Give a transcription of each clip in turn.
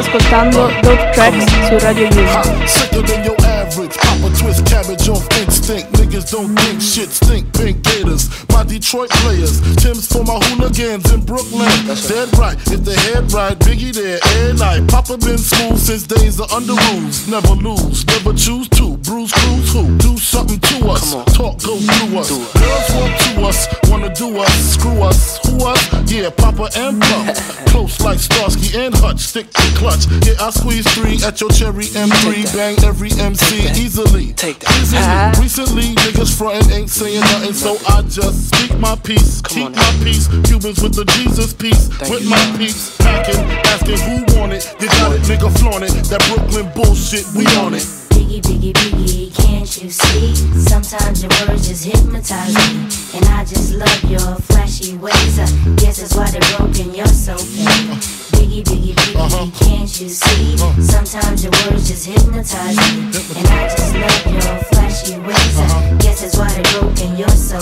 ascoltando Dope Tracks su Radio Music. Pop a twist cabbage off instinct. Niggas don't think shit stink. Pink gators, my Detroit players. Tim's for my hooligans in Brooklyn. Dead right, if the head right, Biggie there, air night. Papa been school since days of under rules. Never lose, never choose to. Bruise, cruise, who? Do something to us. Talk, go through us. Girls want to us, wanna do us. Screw us, who us? Yeah, Papa and Pump. Close like Starsky and Hutch, stick to clutch. Yeah, I squeeze three at your cherry M3. Bang every MC. Easily, take that. Easily. Recently, niggas frontin' ain't saying nothing, so I just speak my peace, keep my peace. Cubans with the Jesus peace, with my peace. Packing, asking who want it. You got it, nigga, flaunt it. That Brooklyn bullshit, we on it. Biggie, biggie, biggie, can't you see? Sometimes your words just hypnotize me, and I just love your flashy ways. Guess that's why they're broken. You're so fake. Biggie, biggie, biggie, can't you see? Sometimes your words just hypnotize me, and I just love your flashy ways. Guess that's why they're broken, you're so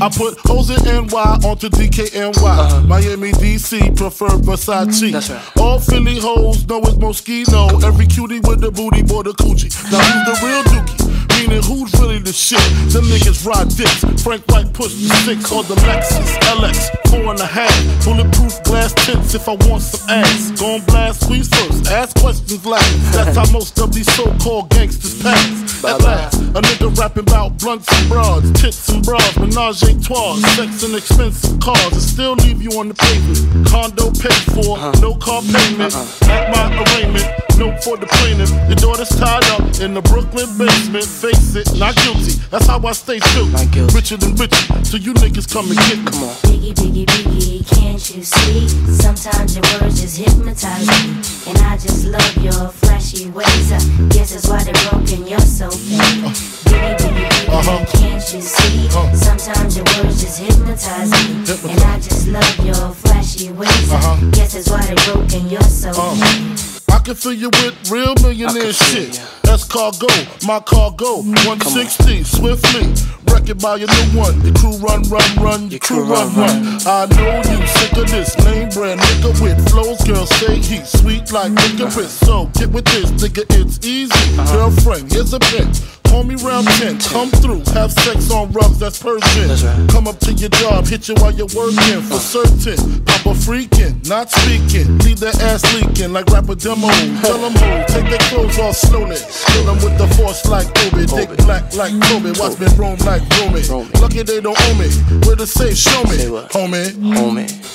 I put O's and N.Y. onto DKNY. Miami, D.C. prefer Versace. Right. All Philly hoes know it's Moschino. Every cutie with the booty, boy, the coochie. Now who's the real dookie? Meaning who's really the shit? Them niggas ride dicks. Frank White pushed the six on the Lexus LX 4.5. Bulletproof glass tints if I want some ass. Gon' blast squeeze first, ask questions last. That's how most of these so-called gangsters pass. At last, a nigga rapping about blunts and broads, tits and bras, menage a trois, sex and expensive cars. And still leave you on the pavement. Condo paid for, no car payment. At my arraignment, note for the plaintiff. Your daughter's tied up in the Brooklyn basement. Face it, not guilty, that's how I stay true. Richer than richer, so you niggas come and get me. Biggie, biggie, biggie, can't you see? Sometimes your words just hypnotize me, and I just love your flashy ways. Guess that's why they're broken, you're so fake. Biggie, biggie, biggie, can't you see? Sometimes your words just hypnotize me, and I just love your flashy ways. Guess that's why they're broken, you're so fake. I can fill you with real millionaire shit. That's cargo, my cargo. 160, swiftly. Wreck it by your new one. Your crew run, run, run. Your crew run, run, run. I know you sick of this name brand nigga with flows. Girl, say he sweet like licorice. So get with this, nigga, it's easy. Girlfriend, here's a bitch. Call me round 10, come through, have sex on rubs, that's Persian. Come up to your job, hit you while you're working, for certain. Papa freaking, not speaking, leave that ass leaking like rapper demo. Tell them who, take their clothes off slowly. Kill them with the force like Obi, dick black like Kobe. Watch me roam like Roman. Lucky they don't own me, where to say, show me, homie.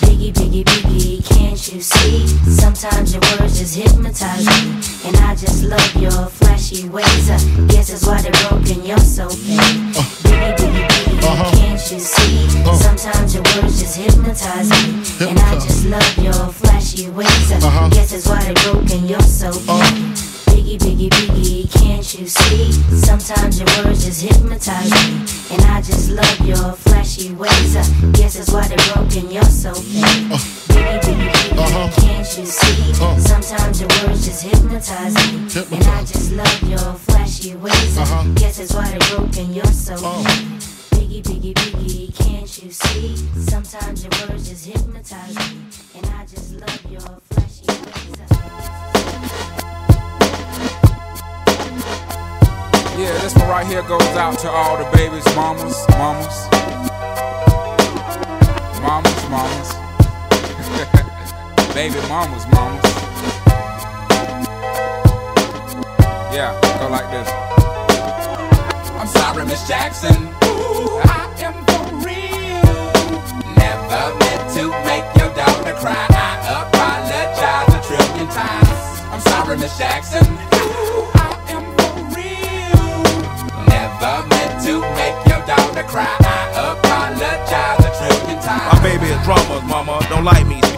Biggie, biggie, biggie, can't you see? Sometimes your words just hypnotize me, and I just love your flashy ways. Guess that's why they're broken, you're so fake. Biggie, biggie, biggie, can't you see? Sometimes your words just hypnotize me, and I just love your flashy ways. Guess that's why they're broken, you're so fake. Biggie, biggie, biggie, can't you see? Sometimes your words just hypnotize me, and I just love your flashy ways. Guess that's why they're broken, you're so fake. Biggie, biggie, biggie, can't you see? Sometimes your words just hypnotize me, and I just love your flashy ways. Guess that's why they're broken, you're so fake. Biggie, biggie, biggie, can't you see? Sometimes your words just hypnotize me, and I just love your flashy ways. Yeah, this one right here goes out to all the babies, mamas, mamas, mamas, mamas, baby mamas, mamas. Yeah, go like this. I'm sorry, Miss Jackson. Ooh, I am for real. Never meant to make your daughter cry. I apologize 1,000,000,000 times. I'm sorry, Miss Jackson. Ooh, never meant to make your daughter cry. I apologize 1,000,000,000 times. My baby is drama, mama, don't like me. She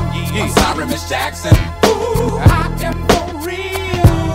I'm sorry, Miss Jackson. Ooh, I am for real.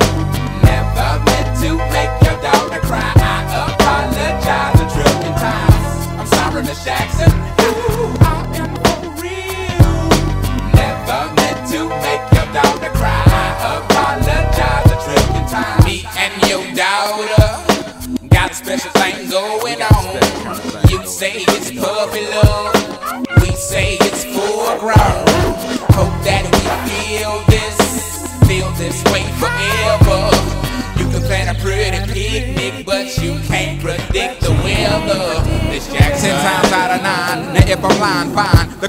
feel this way forever. You can plan a pretty picnic, but you can't predict the weather. This Jackson 10 times out of 9. Now if I'm lying, fine. The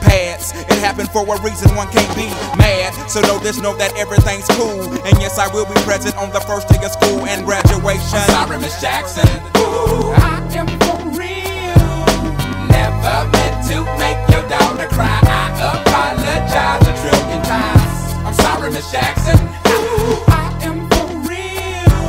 pads. It happened for a reason, one can't be mad, so know this, know that everything's cool. And yes, I will be present on the first day of school and graduation. I'm sorry, Miss Jackson. Ooh, I am for real. Never meant to make your daughter cry. I apologize a trillion times. I'm sorry, Miss Jackson. Ooh, I am for real.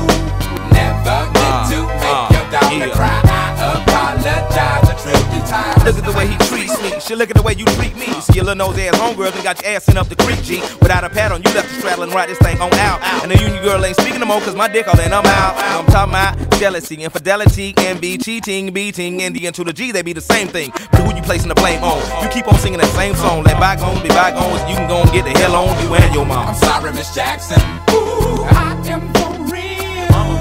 Never meant to make your daughter cry. I apologize a trillion times. Look at the way he treats me. She look at the way you treat me. See your little nose ass homegirl and got your ass in up the creek, G. Without a pad on, you left the straddle and ride this thing on out. And the union girl ain't speaking no more cause my dick all in, I'm out. I'm talking about jealousy, infidelity, envy, cheating, beating, and the N to the G, they be the same thing. But who you placing the blame on? You keep on singing that same song. Let bygones be bygones, you can go and get the hell on you and your mom. I'm sorry, Miss Jackson. Ooh, I am for real.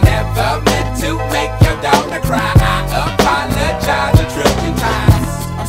Never meant to make your daughter cry. I apologize a trillion times. I'm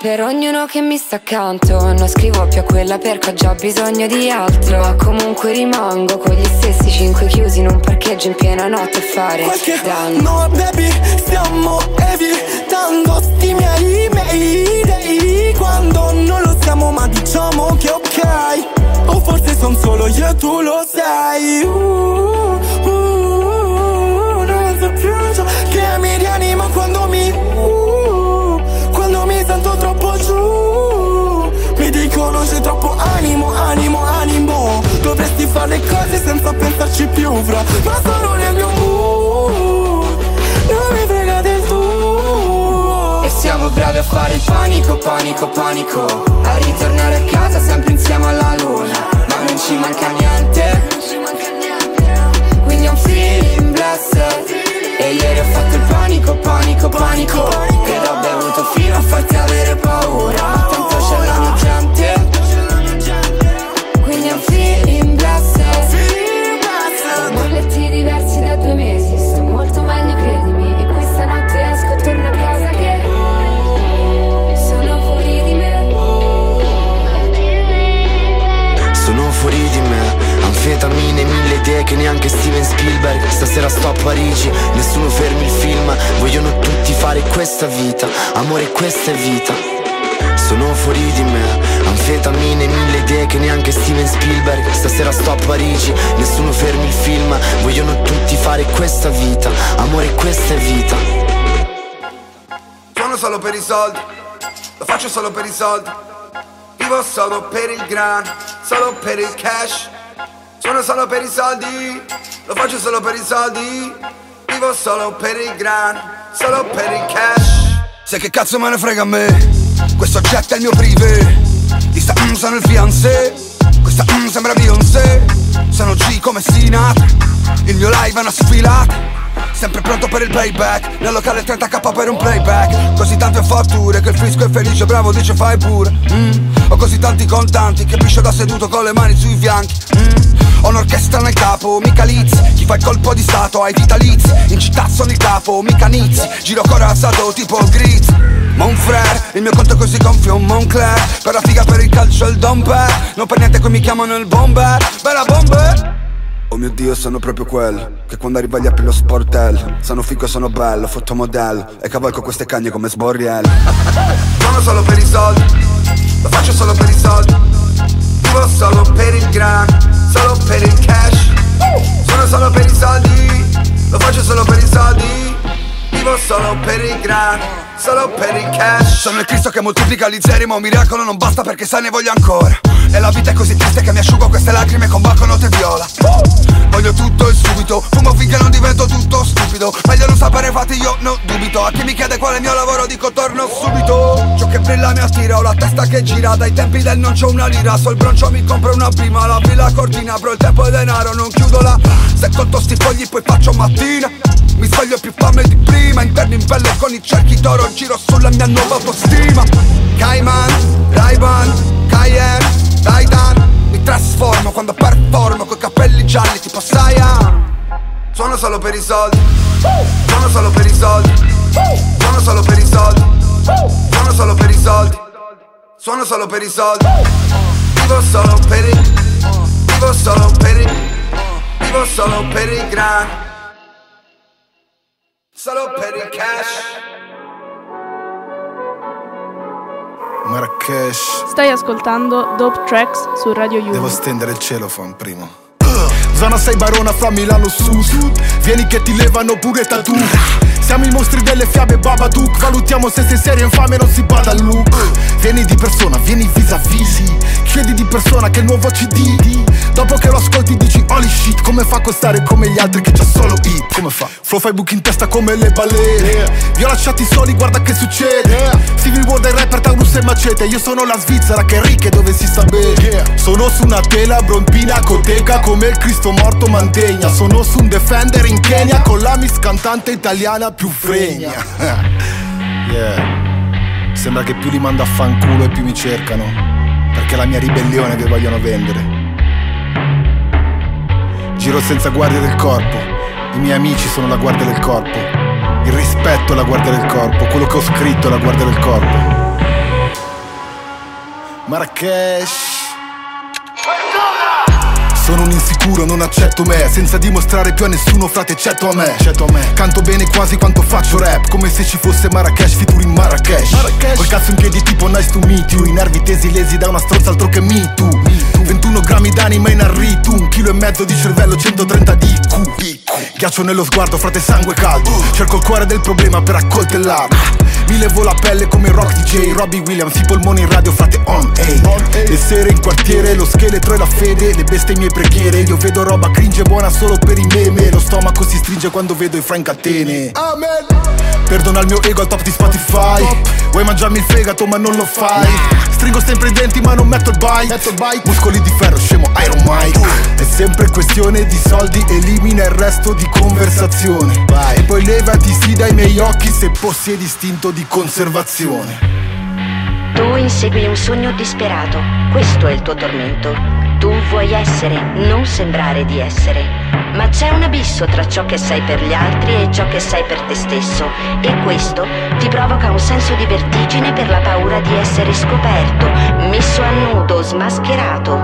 Per ognuno che mi sta accanto, non scrivo più a quella perché ho già bisogno di altro, ma comunque rimango con gli stessi 5 chiusi in un parcheggio in piena notte a fare qualche danno. No baby, stiamo evitando sti miei email quando non lo siamo, ma diciamo che ok, o forse son solo io e tu lo sai. Non so più ciò che mi rianima quando mi sento troppo giù. Mi dicono c'è troppo animo, animo, animo. Dovresti fare le cose senza pensarci più, fra. Ma sono nel mio mood, non mi frega del tuo. E siamo bravi a fare il panico, panico, panico, a ritornare a casa sempre insieme alla luna, ma non ci manca niente. Quindi I'm feeling blessed. E ieri ho fatto il panico, panico, panico, ed ho bevuto fino a farti avere paura, ma tanto c'è la mia gente. Quindi I'm feeling blessed. Bolletti diversi da 2 mesi, sto molto meglio, credimi. E questa notte esco e torno a casa che sono fuori di me. Sono fuori di me. Anfetamine, 1000 idee che neanche Steven Spielberg. Stasera sto a Parigi, nessuno fermi il film. Vogliono tutti fare questa vita, amore questa è vita. Sono fuori di me. Anfetamine, 1000 idee che neanche Steven Spielberg. Stasera sto a Parigi, nessuno fermi il film. Vogliono tutti fare questa vita, amore questa è vita. Sono solo per i soldi, lo faccio solo per i soldi. Vivo solo per il grano, solo per il cash. Sono solo per i soldi, lo faccio solo per i soldi. Vivo solo per il gran, solo per il cash. Sai che cazzo me ne frega a me? Questo oggetto è il mio privé. Di sta sono il fiancé. Questa sembra Beyoncé. Sono G come Sina. Il mio live è una sfilata. Sempre pronto per il playback. Nel locale 30k per un playback. Così tante fatture che il fisco è felice. Bravo dice fai pure. Ho così tanti contanti che piscio da seduto con le mani sui fianchi. Ho un'orchestra nel capo, mica Liz. Chi fa il colpo di stato ha i vitalizi. In città sono il capo, mica Nizzi. Giro corazzato tipo Grizz. Moncler, il mio conto è così gonfio, un Moncler. Per la figa, per il calcio il domper. Non per niente qui mi chiamano il bomber. Bella bomber. Oh mio Dio, sono proprio quello che quando arriva gli apri lo sportello. Sono figo, sono bello, fotomodello. E cavalco queste cagne come sborriello. Sono solo per i soldi, lo faccio solo per i soldi. Vivo solo per il gran, solo per il cash. Sono solo per i soldi, lo faccio solo per i soldi. Vivo solo per il gran. solo per il cash. Sono il Cristo che moltiplica gli zeri, ma un miracolo non basta perché sai ne voglio ancora. E la vita è così triste che mi asciugo queste lacrime con baco note viola. Voglio tutto e subito, fumo finché non divento tutto stupido. Meglio non sapere fatti, io non dubito. A chi mi chiede qual è il mio lavoro dico torno subito. Ciò che brilla mi attira, ho la testa che gira. Dai tempi del non c'ho una lira, sul broncio mi compro una prima. La villa cortina, bro, il tempo è denaro, non chiudo la. Se conto sti fogli poi faccio mattina. Mi sveglio più fame di prima, interno in pelle con i cerchi d'oro, giro sulla mia nuova autostima. Cayman, Ray-Ban, Cayenne, Daidan. Mi trasformo quando performo coi capelli gialli tipo Saiyan. Suono solo per i soldi, suono solo per i soldi, suono solo per i soldi, suono solo per i soldi, suono solo per i soldi. Vivo solo per i, vivo solo per i, vivo solo per i gran, solo per i cash. Marrakesh. Stai ascoltando Dope Tracks su Radio U. Devo stendere il celofan primo. Zona 6 Barona fra Milano Sud. Vieni che ti levano pure tatu. Siamo i mostri delle fiabe Babadook. Valutiamo se sei serio infame, non si bada al look. Vieni di persona, vieni vis-a-vis. Chiedi di persona che il nuovo CD. Dopo che lo ascolti dici holy shit. Come fa a costare come gli altri che c'ha solo hit? Come fa? Flow fa i buchi in testa come le balene, yeah. Vi ho lasciati soli, guarda che succede, yeah. Civil War dei rapper Taurus e Macete. Io sono la Svizzera che è ricca dove si sta bene, yeah. Sono su una tela brompina coteca come il Cristo morto Mantegna. Sono su un Defender in Kenya con la miss cantante italiana più fregna. Yeah. Sembra che più li mando a fanculo e più mi cercano, perché la mia ribellione vi vogliono vendere. Giro senza guardia del corpo. I miei amici sono la guardia del corpo. Il rispetto è la guardia del corpo. Quello che ho scritto è la guardia del corpo. Marrakesh. Sono un insicuro, non accetto me, senza dimostrare più a nessuno, frate, eccetto a me. Canto bene quasi quanto faccio rap, come se ci fosse Marrakesh, feature in Marrakesh. Col cazzo in piedi tipo nice to meet you, i nervi tesi lesi da una stronza altro che me too. 21 grammi d'anima in arrito, 1,5 kg di cervello, 130 di IQ. Ghiaccio nello sguardo, frate, sangue caldo, cerco il cuore del problema per accoltellarlo. Mi levo la pelle come rock DJ, Robby Williams, i polmoni in radio, frate, on air. Le sere in quartiere, lo scheletro e la fede, le bestie mie preghiere. Io vedo roba cringe buona solo per i meme, lo stomaco si stringe quando vedo i Frank Atene. Amen. Perdona il mio ego al top di Spotify, top. Vuoi mangiarmi il fegato ma non lo fai, nah. Stringo sempre i denti ma non metto il bite. Muscoli di ferro, scemo Iron Mike. È sempre questione di soldi, elimina il resto di conversazione. Vai. E poi levati sì dai miei occhi se possiedi istinto di conservazione. Tu insegui un sogno disperato, questo è il tuo tormento. Tu vuoi essere, non sembrare di essere. Ma c'è un abisso tra ciò che sei per gli altri e ciò che sei per te stesso. E questo ti provoca un senso di vertigine per la paura di essere scoperto, messo a nudo, smascherato.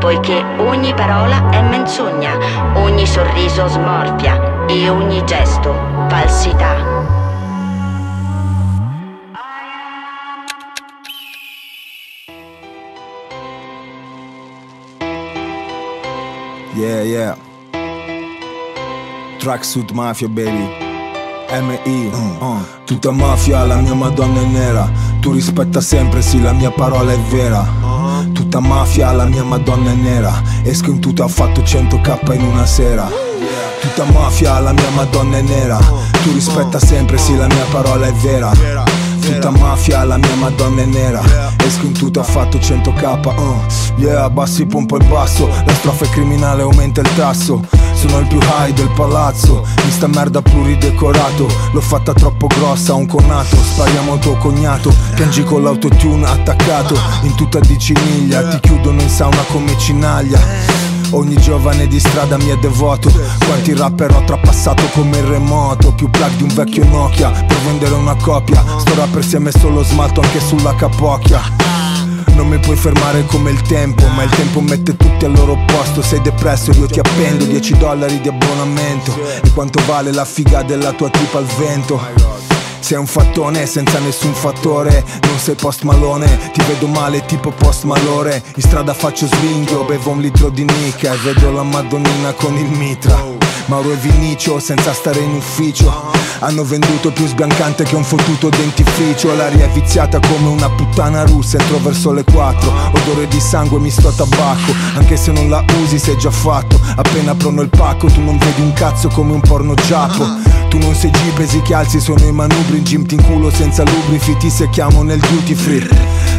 Poiché ogni parola è menzogna, ogni sorriso smorfia e ogni gesto falsità. Yeah, yeah. Tracksuit Mafia, baby. M.I. Tutta mafia, la mia madonna è nera. Tu rispetta sempre, sì, la mia parola è vera. Tutta mafia, la mia madonna è nera. Esco in tuta, ho fatto 100k in una sera. Tutta mafia, la mia madonna è nera. Tu rispetta sempre, sì, la mia parola è vera. Tutta mafia, la mia madonna è nera. Esco in tuta, ho fatto 100k. Yeah, abbassi pompo il basso. La strofa è criminale, aumenta il tasso. Sono il più high del palazzo. In sta merda pluridecorato. L'ho fatta troppo grossa, un conato. Spariamo tuo cognato. Piangi con l'autotune attaccato. In tuta di ciniglia. Ti chiudono in sauna come Cinaglia. Ogni giovane di strada mi è devoto. Quanti rapper ho trapassato come il remoto. Più plug di un vecchio Nokia per vendere una copia. Sto rapper si è messo lo smalto anche sulla capocchia. Non mi puoi fermare come il tempo, ma il tempo mette tutti al loro posto. Sei depresso, io ti appendo $10 di abbonamento. E quanto vale la figa della tua tipa al vento? Sei un fattone senza nessun fattore, non sei Post Malone. Ti vedo male tipo Post Malone. In strada faccio svinghio, bevo un litro di nica e vedo la Madonnina con il mitra. Mauro e Vinicio senza stare in ufficio hanno venduto più sbiancante che un fottuto dentifricio. L'aria è viziata come una puttana russa. Entro verso le 4, odore di sangue misto a tabacco. Anche se non la usi sei già fatto. Appena prono il pacco tu non vedi un cazzo come un porno giappo. Tu non sei G, pesi che alzi sono i manubri. In gym ti inculo senza lubrifi, ti secchiamo nel duty free.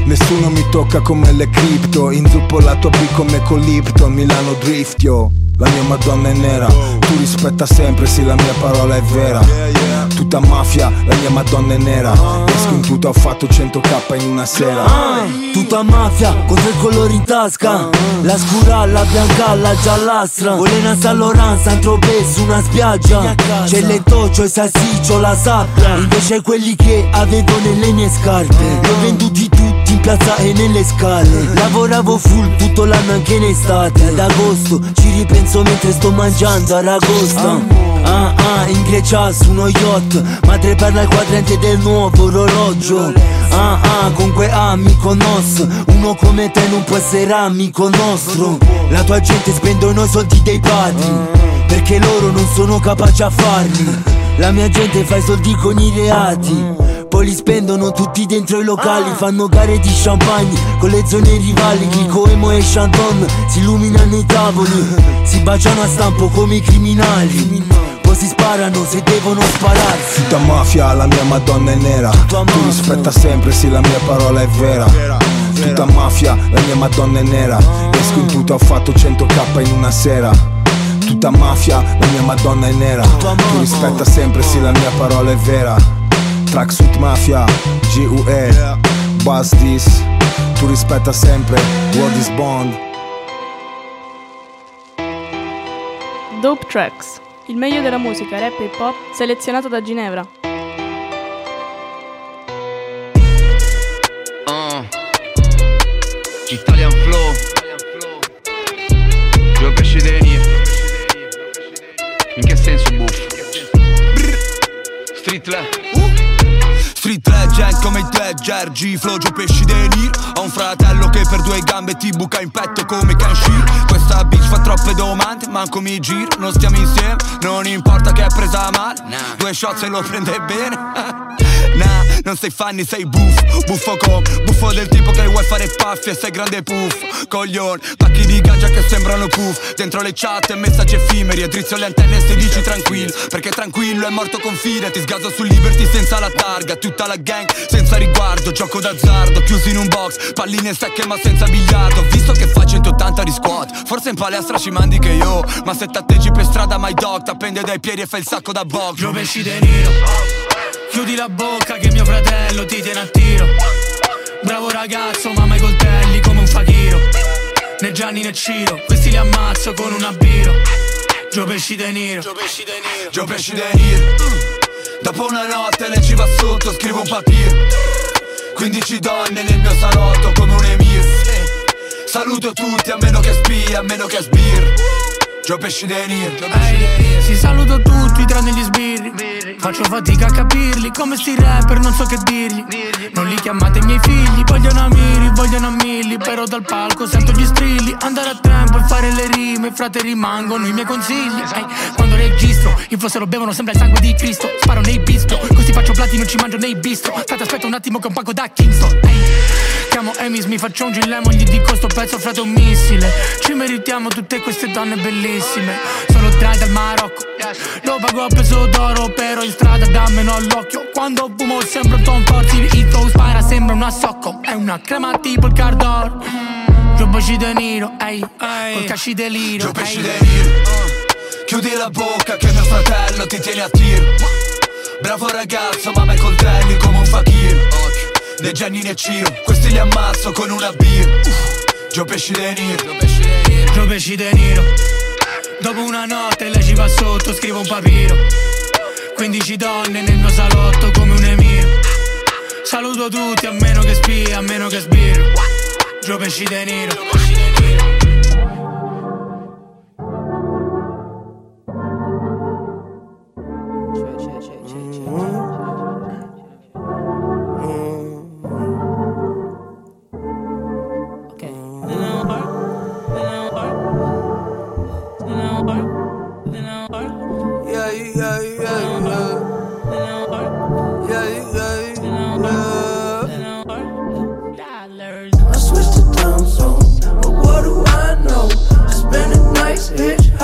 Nessuno mi tocca come le cripto, inzuppo la tua B come Collipto. Milano drift, yo. La mia Madonna è nera, tu rispetta sempre, sì la mia parola è vera. Tutta mafia, la mia Madonna è nera. Esco in tuta, ho fatto 100k in una sera. Tutta mafia, con tre colori in tasca. La scura, la bianca, la giallastra. Volena San Laurent, San Tropez, una spiaggia. C'è l'entoccio, il salsiccio, la sabbia. Invece quelli che avevo nelle mie scarpe li ho venduti tutti in piazza e nelle scale. Lavoravo full tutto l'anno anche in estate. Ad agosto ci ripenso mentre sto mangiando aragosta. In Grecia su uno yacht, madre parla al quadrante del nuovo orologio. Con que amico nos, uno come te non può essere amico nostro. La tua gente spendono i soldi dei padri, perché loro non sono capaci a farli. La mia gente fa i soldi con i reati, poi li spendono tutti dentro i locali. Fanno gare di champagne con le zone rivali. Chico, Emo e Chanton si illuminano i tavoli. Si baciano a stampo come i criminali, poi si sparano se devono spararsi. Tutta mafia, la mia Madonna è nera. Tu rispetta sempre, sì la mia parola è vera. Tutta mafia, la mia Madonna è nera. Esco in tuta, ho fatto 100k in una sera. Tutta mafia, la mia Madonna è nera. Tu rispetta sempre, sì la mia parola è vera. Tracksuit Mafia, G.U.E. Buzz this, tu rispetta sempre, World is Bond. Dope Tracks, il meglio della musica rap e hip hop selezionato da Ginevra. Italian Flow. Due precedenti. In che senso buffo? Street rap. Street legend come i te, Gergi, Flow, Joe, Pesci, Denir. Ho un fratello che per due gambe ti buca in petto come Kenshir. Questa bitch fa troppe domande, manco mi giro. Non stiamo insieme, non importa che è presa male. Due shot se lo prende bene. Nah, non sei fanny, sei buffo come buffo del tipo che vuoi fare paffi e sei grande puff. Coglione, pacchi di gaggia che sembrano puff. Dentro le chat e messaggi effimeri, e drizzo le antenne e si dici tranquillo. Perché tranquillo è morto con fine, ti sgaso su Liberty senza la targa. Tutta la gang senza riguardo, gioco d'azzardo, chiusi in un box, palline secche ma senza biliardo. Visto che fa 180 di squat, forse in palestra ci mandi che io. Ma se t'atteggi per strada my dog, t'appende dai piedi e fai il sacco da box. Joe Pesci De Niro, chiudi la bocca che mio fratello ti tiene a tiro. Bravo ragazzo ma mai coltelli come un fakiro. Né Gianni né Ciro, questi li ammazzo con un abbiro. Joe Pesci De Niro, Joe Pesci De Niro. Dopo una notte lei ci va sotto, scrivo un papir. 15 donne nel mio salotto come un emir. Saluto tutti a meno che spia, a meno che sbir. Joe Pesci De Niro. Si saluto tutti tranne gli sbirri. Faccio fatica a capirli, come sti rapper non so che dirgli. Non li chiamate i miei figli, vogliono a miri, vogliono a milli. Però dal palco sento gli strilli. Andare a tempo e fare le rime, frate rimangono i miei consigli. Quando registro, info se lo bevono sembra il sangue di Cristo. Sparo nei bistro, così faccio plati non ci mangio nei bistro. Frate aspetta un attimo che un pacco da Kingston. Chiamo Emis, mi faccio un gin lemon, gli dico sto pezzo frate un missile. Ci meritiamo tutte queste donne bellissime. Sono trai dal Marocco, lo pago a peso d'oro, però in strada dammelo all'occhio. Quando fumo sembra un Tom Ford, il flow spara sembra un assocco. È una crema tipo il Cardor. Joe Pesci De Niro, ehi, col casci deliro. Joe Pesci De Niro, chiudi la bocca che mio fratello ti tiene a tiro. Bravo ragazzo ma mai coltelli come un fakir. Né Gianni né Ciro, questi li ammazzo con una birra. Joe Pesci De Niro, Joe Pesci De Niro. Dopo una notte lei ci va sotto, scrivo un papiro. 15 donne nel mio salotto come un emir. Saluto tutti a meno che spia, a meno che sbirro. Joe Pesci De Niro.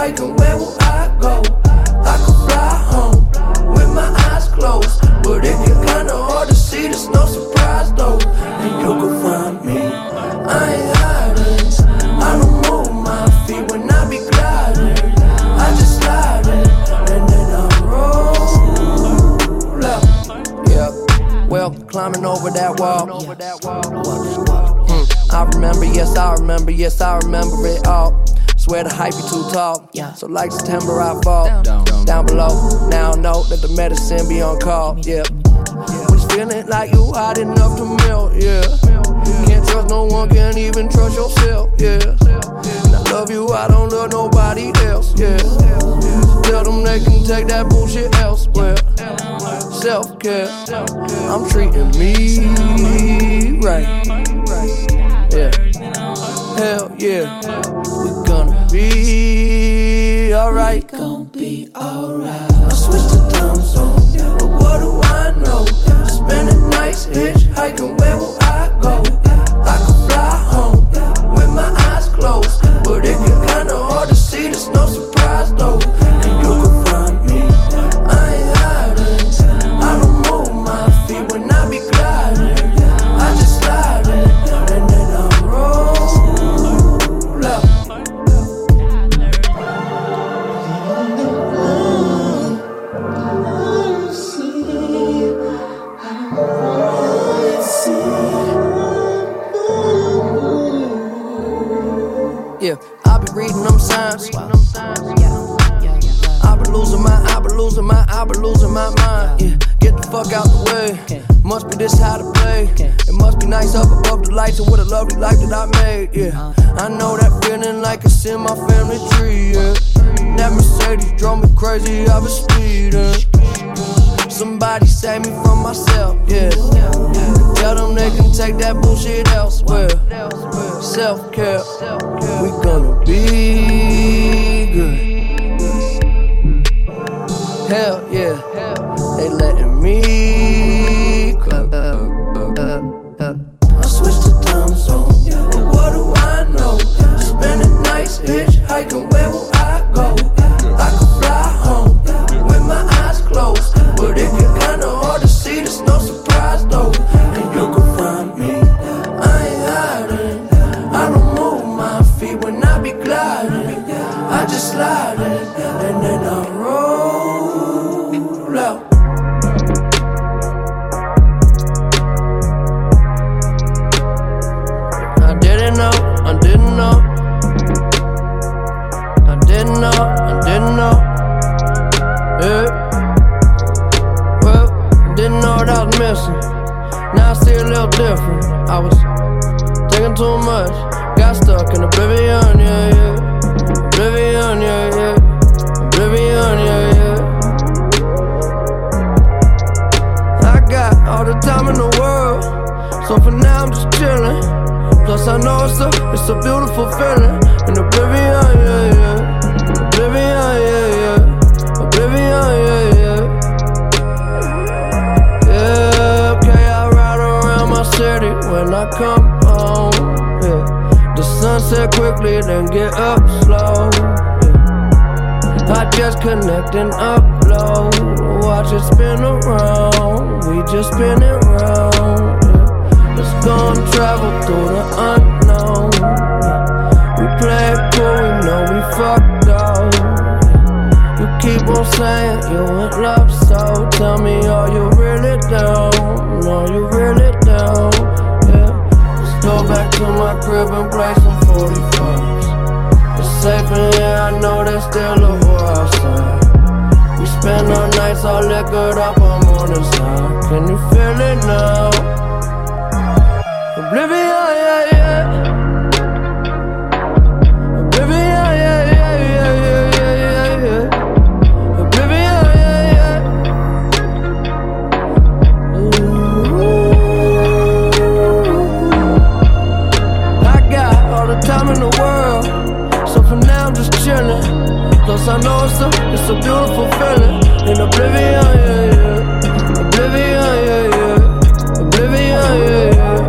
like, and where will I go? I could fly home with my eyes closed, but it get kinda hard to see, there's no surprise though. And you can find me, I ain't hiding. I don't move my feet when I be gliding. I just slide in, and then I roll up. Yeah, well, climbing over that wall. I remember, yes, I remember, yes, I remember it all. Swear the hype be too tall, yeah. So like September I fall down below, now I know that the medicine be on call, yeah. Was feeling like you hot enough to melt, yeah. Can't trust no one, can't even trust yourself, yeah. And I love you, I don't love nobody else, yeah. Tell them they can take that bullshit elsewhere. Self-care, I'm treating me right, yeah. Hell yeah, be alright. We gon' be alright. I switched the time zone, but what do I know? Spending nights hitchhiking, where will I go? I could fly home with my eyes closed, but it get kinda hard to see, there's no surprise though. And you can find me, I ain't hiding. I don't move my feet when I be gliding. I just slide in, and then I roll up. Yeah, I be reading them signs. I be losing my mind. Yeah, get the fuck out the way. Okay. Must be this how to play. Okay. It must be nice up above the lights, and what a lovely life that I made. Yeah, I know that feeling like it's in my family tree. Yeah, that Mercedes drove me crazy. I was speeding. Somebody save me from myself. Yeah, tell them they can take that bullshit elsewhere. Self-care, we gonna be good. Hell yeah, they letting me clap. I switched the time zone, but what do I know? Spending nights hitchhiking, where will I go? I could fly home with my eyes closed, but it get kinda hard to see, there's no surprise though. And you can find me, I ain't hiding. I don't move my feet when I be gliding. I just slide in, and then I roll out. I didn't know. Yeah. Well, didn't know what I was missing. Now I see a little different. I was taking too much, got stuck in oblivion, yeah, yeah. Oblivion, yeah, yeah. Oblivion, yeah, yeah. I got all the time in the world, so for now I'm just chilling. Plus I know it's a beautiful feeling. In oblivion, yeah, yeah. Oblivion, yeah, yeah. Oblivion, yeah, yeah. Yeah, okay, I ride around my city when I come. The sunset quickly, then get up slow, yeah. I just connect and upload. Watch it spin around, we just spin it round, yeah. Let's go and travel through the unknown, yeah. We play it cool, we know we fucked up, yeah. You keep on saying you in love, so tell me all you really do, all you really do. Go back to my crib and play some 45s. It's safe in here, I know there's still a war outside. We spend our nights all liquored up on morning side. Can you feel it now? Oblivion, yeah, yeah. Oblivion, yeah, yeah, yeah, yeah, yeah, yeah. Oblivion, yeah, yeah. Ooh. Time in the world, so for now I'm just chilling. Plus I know it's a beautiful feeling. In oblivion, yeah, yeah. Oblivion, yeah, yeah. Oblivion, yeah, yeah.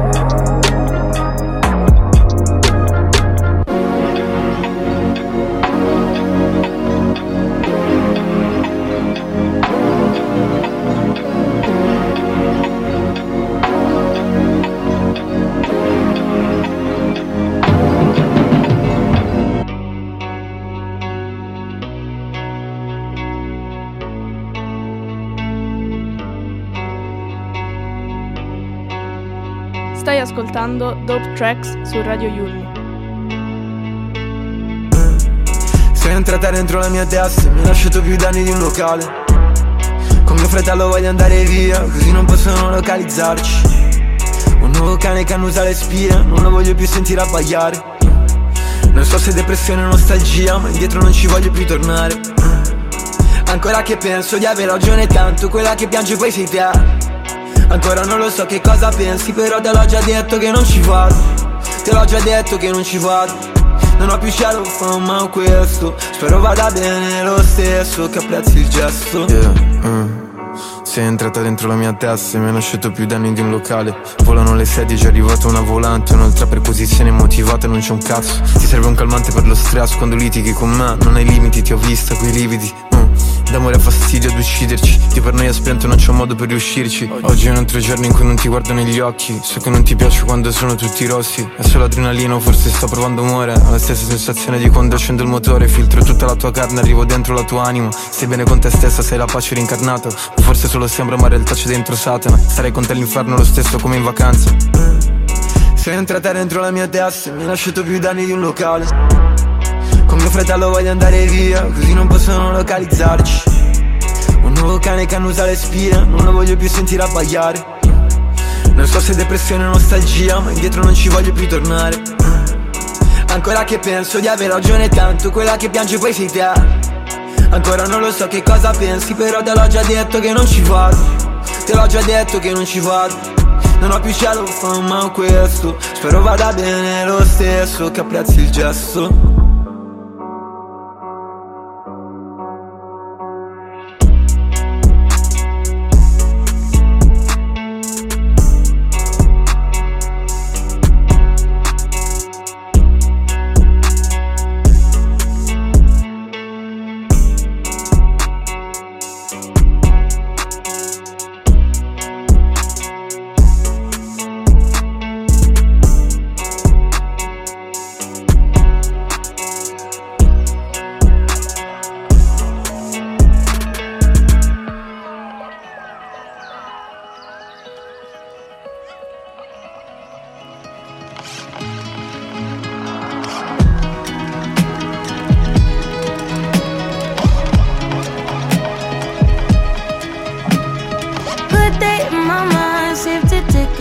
Stai ascoltando Dope Tracks su Radio Yulm. Sei entrata dentro la mia testa e mi hai lasciato più danni di un locale. Con mio fratello voglio andare via, così non possono localizzarci. Un nuovo cane che annusa le spine, non lo voglio più sentire abbaiare. Non so se depressione o nostalgia, ma indietro non ci voglio più tornare. Ancora che penso di aver ragione tanto, quella che piange poi sei te. Ancora non lo so che cosa pensi, però te l'ho già detto che non ci vado. Te l'ho già detto che non ci vado. Non ho più cielo, ma questo spero vada bene lo stesso, che apprezzi il gesto. Sei entrata dentro la mia testa e mi hai lasciato più danni di un locale. Volano le sedie, già arrivata una volante, un'altra preposizione motivata, non c'è un cazzo. Ti serve un calmante per lo stress quando litighi con me. Non hai limiti, ti ho vista quei lividi. D'amore a fastidio ad ucciderci, di paranoia spento non c'ho modo per riuscirci. Oggi è un altro giorno in cui non ti guardo negli occhi. So che non ti piaccio quando sono tutti rossi. È solo adrenalina o forse sto provando amore. Ho la stessa sensazione di quando accendo il motore. Filtro tutta la tua carne, arrivo dentro la tua anima. Stai bene con te stessa, sei la pace rincarnata. O forse solo sembra, ma in realtà c'è dentro Satana. Sarei con te all'inferno lo stesso come in vacanza. Sei entrata dentro la mia testa e mi hai lasciato più danni di un locale. Con mio fratello voglio andare via, così non possono localizzarci. Un nuovo cane che annusa le spine, non lo voglio più sentire abbaiare. Non so se depressione o nostalgia, ma indietro non ci voglio più tornare. Ancora che penso di aver ragione tanto, quella che piange poi sei te. Ancora non lo so che cosa pensi, però te l'ho già detto che non ci vado. Te l'ho già detto che non ci vado. Non ho più cielo, ma questo spero vada bene lo stesso, che apprezzi il gesto.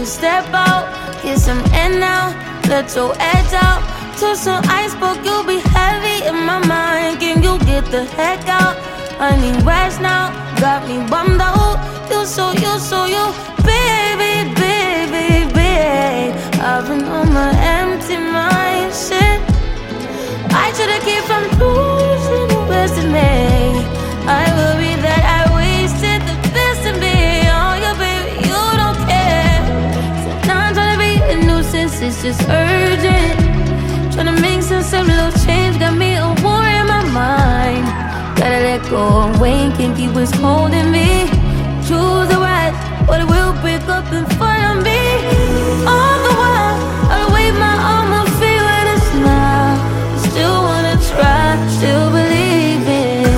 Step out, get some air now, let your edge out. Took some iceberg, you'll be heavy in my mind. Can you get the heck out? I need rest now, got me bummed out. You, baby, baby, baby. I've been on my empty mind, shit. I should've kept from losing the best in me. I worry that I wasted the best in me. Oh, yeah, baby, you don't care. Now I'm tryna be a nuisance, it's just urgent. Tryna make some little change, got me a war in my mind. Gotta let go of Wayne, can't keep what's holding me. Choose the right, or it will break up in front of me. All the while, I'll wave my arm, I'll feel it a smile. Still wanna try, still believe in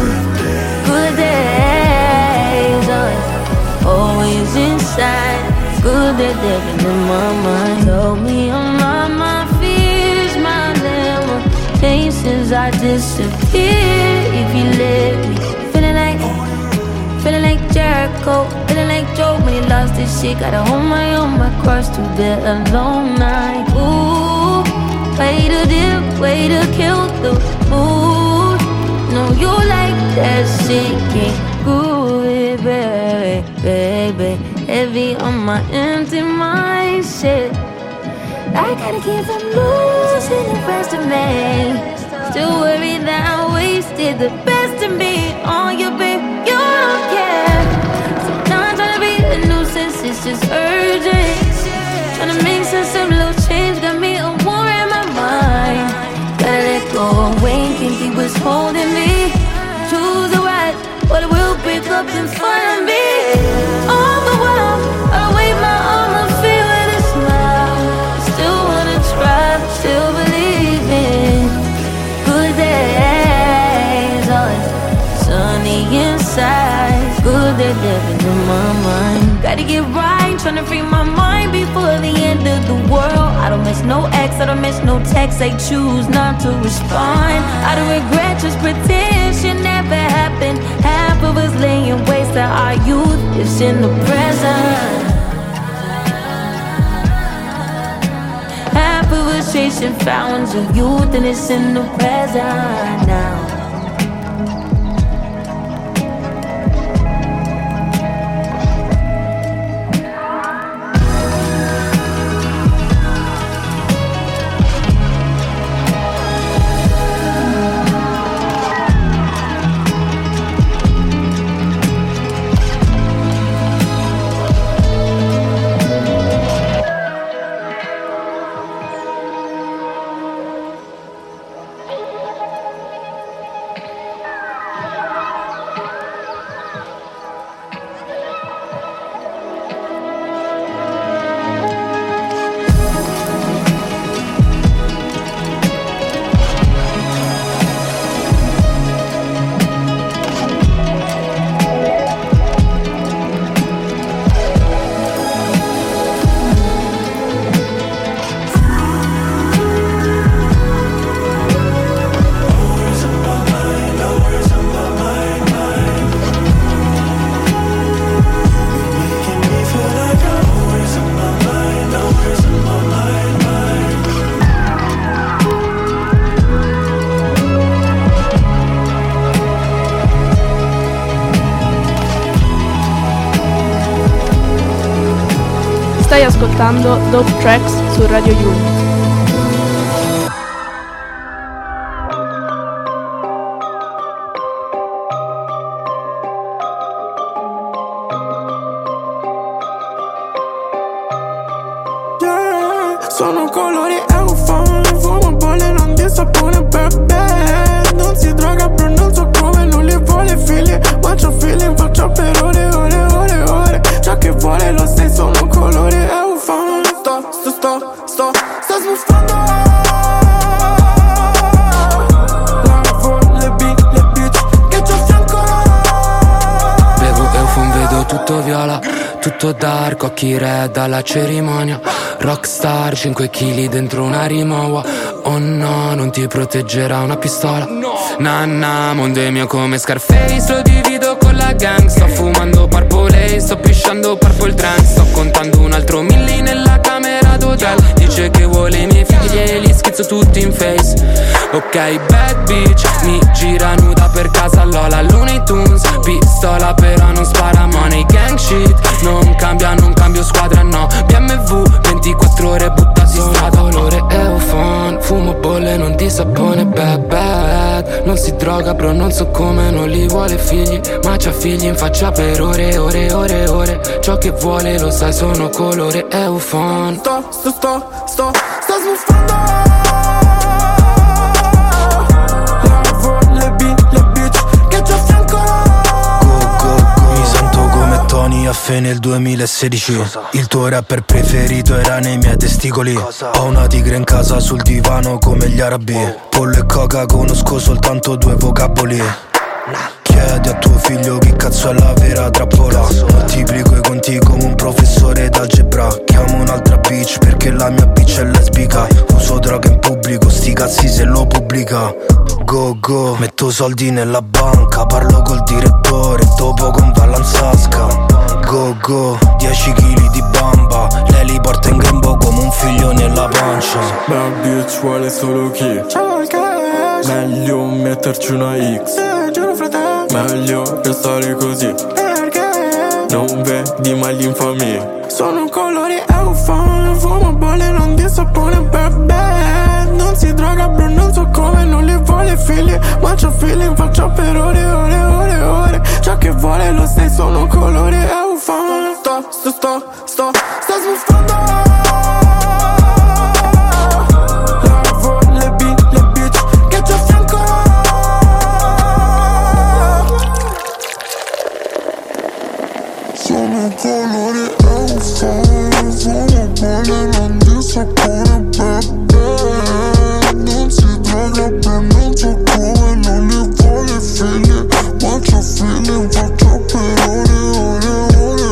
good days are always inside. Good that they've been in my mind. Told me I'm on my fears, my limitations. I disappear if you let me. Feeling like Jericho, feeling like Joe when he lost his shit. Gotta hold my own, my cross through the alone night. Ooh, way to dip, way to kill the mood. No, you like that shit, can't do it, baby, baby. Heavy on my empty mind, shit. I gotta keep from losing the rest of me. Still worried that I wasted the best of me. On your babe, you don't care. Sometimes tryna be a nuisance, it's just urgent. Tryna make some little change, got me a war in my mind. Gotta let go of Wayne, can't see what's holding me. Choose the right, or it will break up in front of me. All the while, I wave my arm, I feel it a smile. Still wanna try, still believe in good days. Always sunny inside. Good that they've been in my mind. Gotta get right, tryna free my mind before the end of the world. guess I choose not to respond. Out of regret, just pretend shit never happened. Half of us laying waste to our youth. It's in the present. Half of us chasing fountains of youth, and it's in the present now. Ascoltando Dope Tracks su Radio U. Dark, occhi red dalla cerimonia. Rockstar, 5 kg dentro una Rimowa. Oh no, non ti proteggerà una pistola. Nanna, mondo è mio come Scarface, lo divido con la gang. Sto fumando Purple, sto pisciando Purple Drank. Sto contando un altro milli nella camera d'hotel. Dice che vuole i miei figli e li schizzo tutti in face. Ok, bad bitch, mi gira nuda per casa Lola, Looney Tunes. Pistola però non spara, money gang shit. Non cambio squadra, no. BMW, 24 ore buttati in strada. Olore eufon, fumo bolle, non di sapone, bad bad. Non si droga, bro, non so come, non li vuole figli. Ma c'ha figli in faccia per ore, ore, ore, ore. Ciò che vuole, lo sai, sono colore eufon. Sto smuffando. A fe nel 2016. Il tuo rapper preferito era nei miei testicoli. Ho una tigre in casa sul divano come gli arabi. Pollo e coca conosco soltanto due vocaboli. Chiedi a tuo figlio chi cazzo è la vera trappola. Moltiplico i conti come un professore d'algebra. Chiamo un'altra bitch perché la mia bitch è lesbica. Uso droga in pubblico, sti cazzi se lo pubblica. Go go, metto soldi nella banca. Parlo col direttore, dopo con Vallanzasca. Go go, 10 kg di bamba. Lei li porta in grembo come un figlio nella pancia. Ma bitch vuole solo chi? Meglio metterci una X. Meglio restare così. Non vedi mai l'infamia. Sono un colore eufone. Fumo bolle, non di sapone, bebè. Non si droga, bro, non so come. Non li vuole figli, ma c'ho feeling. Faccio per ore, ore, ore, ore. Ciò che vuole lo sai, sono un colore eufone. Sto smuffando. Lavo le bitch che c'ho a fianco. Sono colore eufone. Sono bolle, non di sapore, bebè. Non si droga, per non c'è come. Non li vuole figli, ma c'ho feeling. Faccio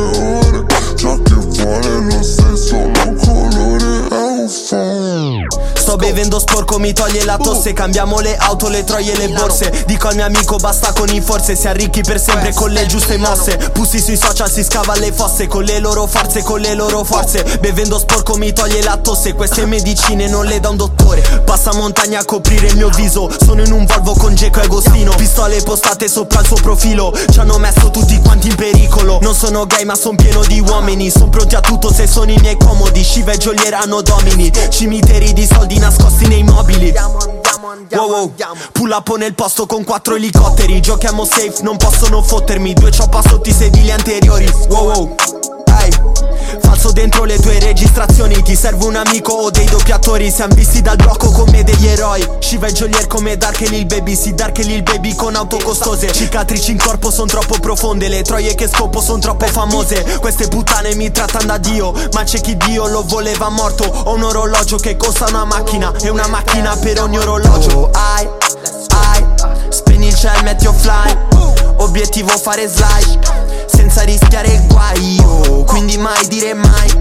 per ore, ore. Sto Sto bevendo sporco, mi toglie la tosse. Cambiamo le auto, le troie e le borse. Dico al mio amico basta con i forze, si arricchi per sempre con le giuste mosse. Pussi sui social, si scava le fosse, con le loro forze, con le loro forze. Bevendo sporco mi toglie la tosse, queste medicine non le dà un dottore. Passa montagna a coprire il mio viso, sono in un Volvo con Geco e Agostino. Pistole postate sopra il suo profilo, ci hanno messo tutti quanti in pericolo. Non sono gay ma son pieno di uomini, son pronti a tutto se sono i miei comodi. Scive e gioielli hanno domini, cimiteri di soldi nascosti nei mobili. Wow, wow, pull up nel posto con 4 elicotteri. Giochiamo safe, non possono fottermi. 2 cioppa sotto i sedili anteriori. Wow, wow, hey. Falso dentro le tue registrazioni. Ti serve un amico o dei doppiatori? Siamo visti dal blocco come degli eroi. Shiva e Jolier come Dark e Lil Baby. Sì, Dark e Lil Baby con auto costose. Cicatrici in corpo son troppo profonde, le troie che scopo son troppo famose. Queste puttane mi trattano da Dio, ma c'è chi Dio lo voleva morto. Ho un orologio che costa una macchina e una macchina per ogni orologio. I spegni il ciel, metti offline. Obiettivo fare slide senza rischiare il guaio, quindi mai dire mai.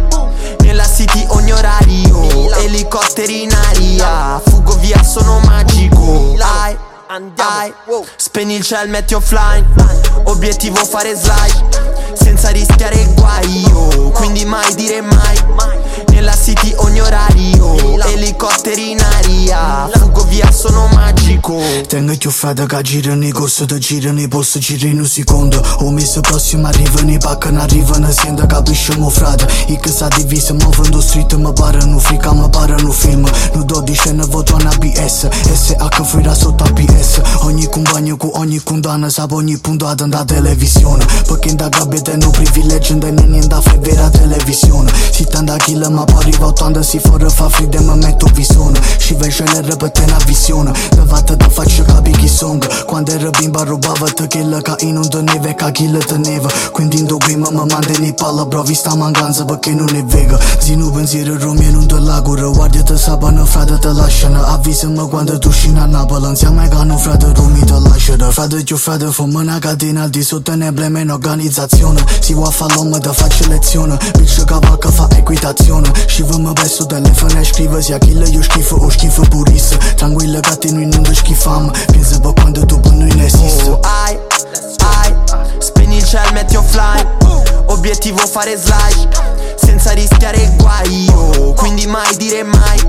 Nella city ogni orario, elicotteri in aria, fuggo via sono magico. I spegni il ciel, metti offline. Obiettivo fare slide senza rischiare il guaio, quindi mai dire mai. Nella city ogni orario, elicotteri in aria, fuggo via sono magico. Tengo chiuffata che girano i corso, te girano i posto, gira in un secondo. O mese prossimo arrivano i paccano, arrivano siendo capisci mo frate. I che sa divisa, mo vendo street, mi parano frica, mi parano film. Nu 12 ne voto una BS, SH fuira sotto a PS. Ogni compagno con ogni condanna, sa ogni puntata da televisione. Perché in da gabbetta non privilegio, non è niente da fare vera televisione. 70 kg ma poi arriva 80, si fuori fa freddo e mi metto visione. Ci vedo l'erba per te una visione, davate da faccio capi chi sono. Quando ero bimba rubava tequila, che non teneva e che chi la teneva. Quindi in prima mi mandano in palla, provi sta mancanza perché non è vega. Zino pensiero Romeo non te l'auguro, guardate sabano frate te lasciano. Avvisami quando tu scina a Napoli, insieme a cano frate Romi te lasciano. Frate più frate forma una catena al di sotto neblema in organizzazione. Si vuoi fa l'uomo da faccio lezione, bitch cavacca fa equitazione. Scivomi verso telefono e scrivo sia killer io schifo o schifo purissa. Tranquilla che noi non ti schifiamo, pensa per quando dopo noi ne esisto. I spegni il ciel, metti offline. Obiettivo fare slide senza rischiare il guaio, quindi mai dire mai.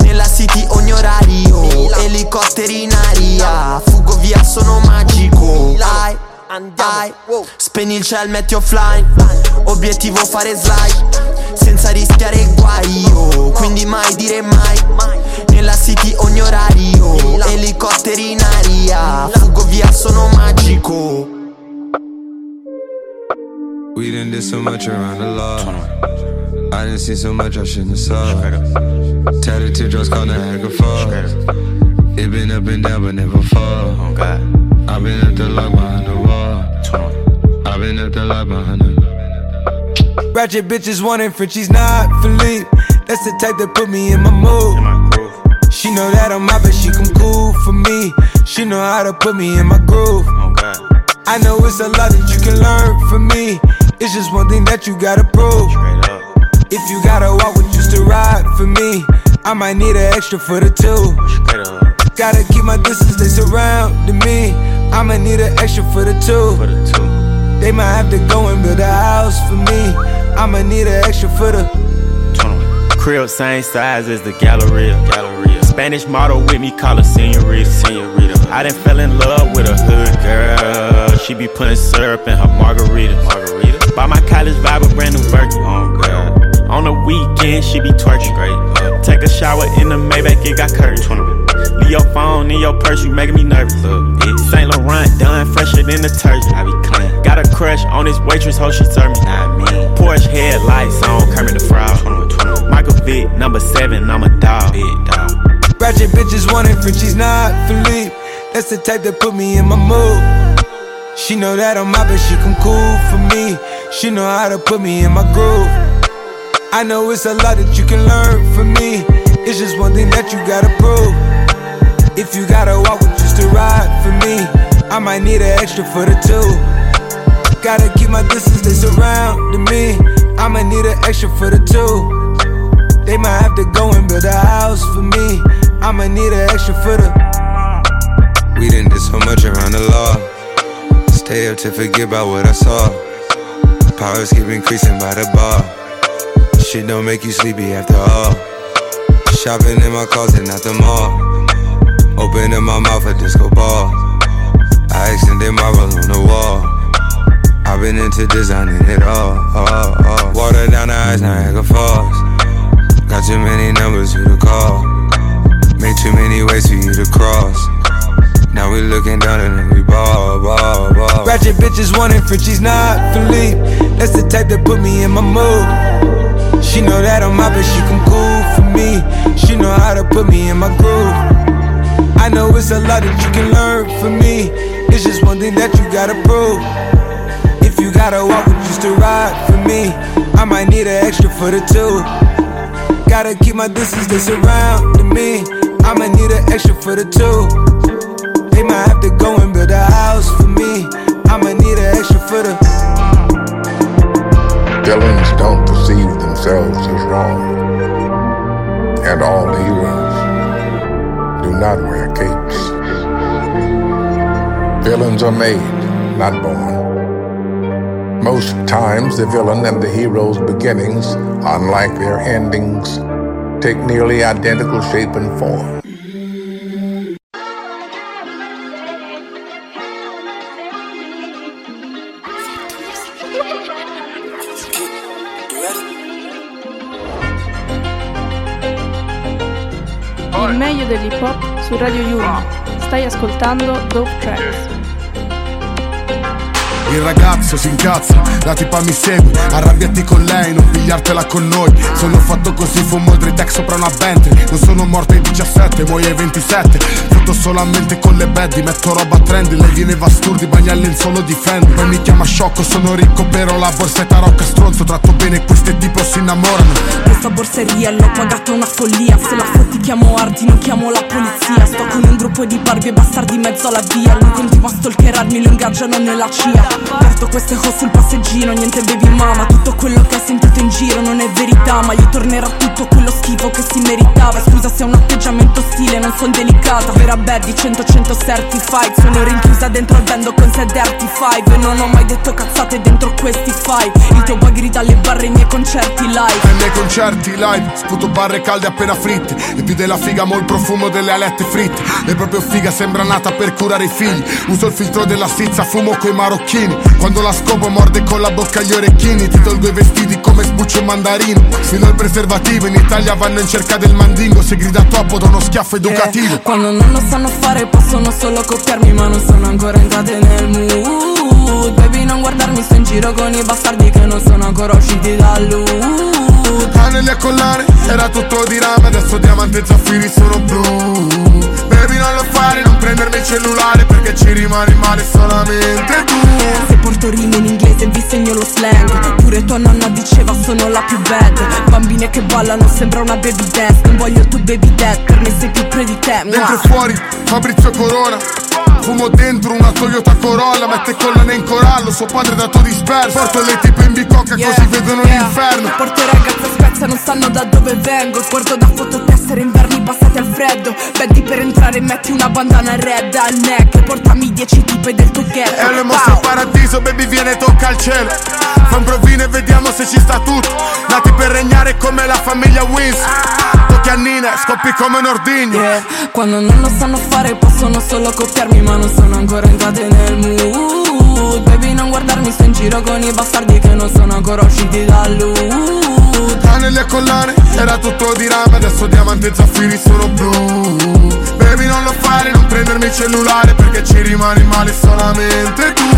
Nella city ogni orario, elicotteri in aria, fuggo via sono magico. I spegni il ciel, metti offline. Obiettivo fare slide senza rischiare il guaio, quindi mai dire mai. Nella city ogni orario, elicotteri in aria, fuggo via sono magico. We done did so much around the law, I done seen so much I shouldn't have saw. Tatted teardrops called Niagara Falls. It been up and down but never fall. I been up the lock behind the wall, I been up the lock behind the wall. Ratchet bitches wanting French, she's not Philippe. That's the type that put me in my mood. She know that I'm out, but she come cool for me. She know how to put me in my groove. I know it's a lot that you can learn from me. It's just one thing that you gotta prove. If you gotta walk with you to ride for me, I might need an extra for the two. Gotta keep my distance, they surrounding me. I'ma need an extra for the two. They might have to go and build a house for me. I'ma need an extra for the crib, same size as the Galleria. Spanish model with me, call her Senorita. I done fell in love with a hood girl. She be putting syrup in her margarita. Buy my college vibe a brand new Birkin. On the weekend, she be twerking. Take a shower in the Maybach, it got curtains. Leave your phone in your purse, you making me nervous. St. Laurent done fresher than the turkey. I be clean. Got a crush on this waitress, hoe she serve me. Porsche headlights on, Kermit the Frog. Michael Vick, number 7, I'm a dog. Ratchet bitches wanting French, she's not Philippe. That's the type that put me in my mood. She know that I'm out, but she come cool for me. She know how to put me in my groove. I know it's a lot that you can learn from me. It's just one thing that you gotta prove. If you gotta walk with just a ride for me, I might need an extra for the two. Gotta keep my distance, they surrounding me. I'ma need an extra for the two. They might have to go and build build a house for me. I'ma need an extra for the. We didn't do so much around the law. Stay up to forget about what I saw. Powers keep increasing by the bar. Shit don't make you sleepy after all. Shopping in my closet, not the mall. Open up my mouth a disco ball. I extended my roll on the wall. I've been into designing it all, all, all. Water down the eyes, Niagara Falls. Got too many numbers for you to call. Made too many ways for you to cross. Now we looking down and then we ball, ball, ball. Ratchet bitches wanting Frenchies, not Philippe. That's the type that put me in my mood. She know that I'm out, but she come cool for me. She know how to put me in my groove. I know it's a lot that you can learn from me. It's just one thing that you gotta prove. If you gotta walk, but used to ride for me. I might need an extra for the two. Gotta keep my distance, they surround me. I'ma need an extra for the two. They might have to go and build a house for me. I'ma need an extra for the. Villains don't perceive themselves as wrong. And all heroes do not wear capes. Villains are made, not born. Most times, the villain and the hero's beginnings, unlike their endings, take nearly identical shape and form. Il meglio dell'hip hop su Radio Yuma. Stai ascoltando Dope Tracks. Il ragazzo si incazza, la tipa mi segue. Arrabbiati con lei, non pigliartela con noi. Sono fatto così, fumo il tech sopra una Bentley. Non sono morto ai 17, muoio ai 27. Foto solamente con le baddi, metto roba trendy. Lei viene vasturdi, bagnelli in solo di Fendi. Poi mi chiama sciocco, sono ricco, però la borsetta rocca stronzo. Tratto bene queste tipo si innamorano. Questa borseria l'ho pagata una follia. Se la fotti chiamo Ardi, non chiamo la polizia. Sto con un gruppo di barbi e bastardi in mezzo alla via. Lui continua a stalkerarmi, lo ingaggiano nella CIA. Porto queste ho sul passeggino, niente baby mama. Tutto quello che ho sentito in giro non è verità. Ma gli tornerà tutto quello schifo che si meritava. Scusa se è un atteggiamento stile, non son delicata. Vera bad di 100-100 certified. Sono rinchiusa dentro al bando con sé dirty five. E non ho mai detto cazzate dentro questi five. Il tuo boy grida alle barre ai miei concerti live. Ai miei concerti live, sputo barre calde appena fritte. E più della figa mo' il profumo delle alette fritte. E proprio figa sembra nata per curare i figli. Uso il filtro della stizza, fumo coi marocchini. Quando la scopo morde con la bocca gli orecchini. Ti tolgo i vestiti come sbuccio un mandarino. Fino al preservativo in Italia vanno in cerca del mandingo. Se grida troppo do uno schiaffo educativo. Quando non lo sanno fare possono solo copiarmi. Ma non sono ancora entrate nel mood. Baby non guardarmi, sto in giro con i bastardi che non sono ancora usciti da lui. Anelli a collare, era tutto di rame. Adesso diamante e zaffiri sono blu. Baby non lo fare, non prendermi il cellulare. Perché ci rimani male solamente tu. Se porto rime in inglese vi segno lo slang. Pure tua nonna diceva sono la più bad. Bambine che ballano sembra una baby dance. Non voglio tu baby dad, per me sei più pre di te. Dentro e fuori, Fabrizio Corona. Fumo dentro una Toyota Corolla. Mette collane in corallo, suo padre è dato disperso. Porto le tipe in bicocca così vedono l'inferno. Porto ragazze spezza, non sanno da dove vengo. Guardo da fototessere, inverni passati al freddo. Baddi per entrare metti una bandana red al neck. Portami 10 tipe del tuo ghetto. E le mostre al paradiso, baby viene e tocca al cielo. Fa un provino e vediamo se ci sta tutto. Nati per regnare come la famiglia Winston. Tocchi a Nina, scoppi come un ordigno. Quando non lo sanno fare possono solo copiarmi. Ma non sono ancora entrate nel mood. Baby non guardarmi, sto in giro con i bastardi che non sono ancora usciti da lui. Anelli a collane, era tutto di rame. Adesso diamante e zaffiri sono blu. Baby non lo fare, non prendermi il cellulare. Perché ci rimani male solamente tu.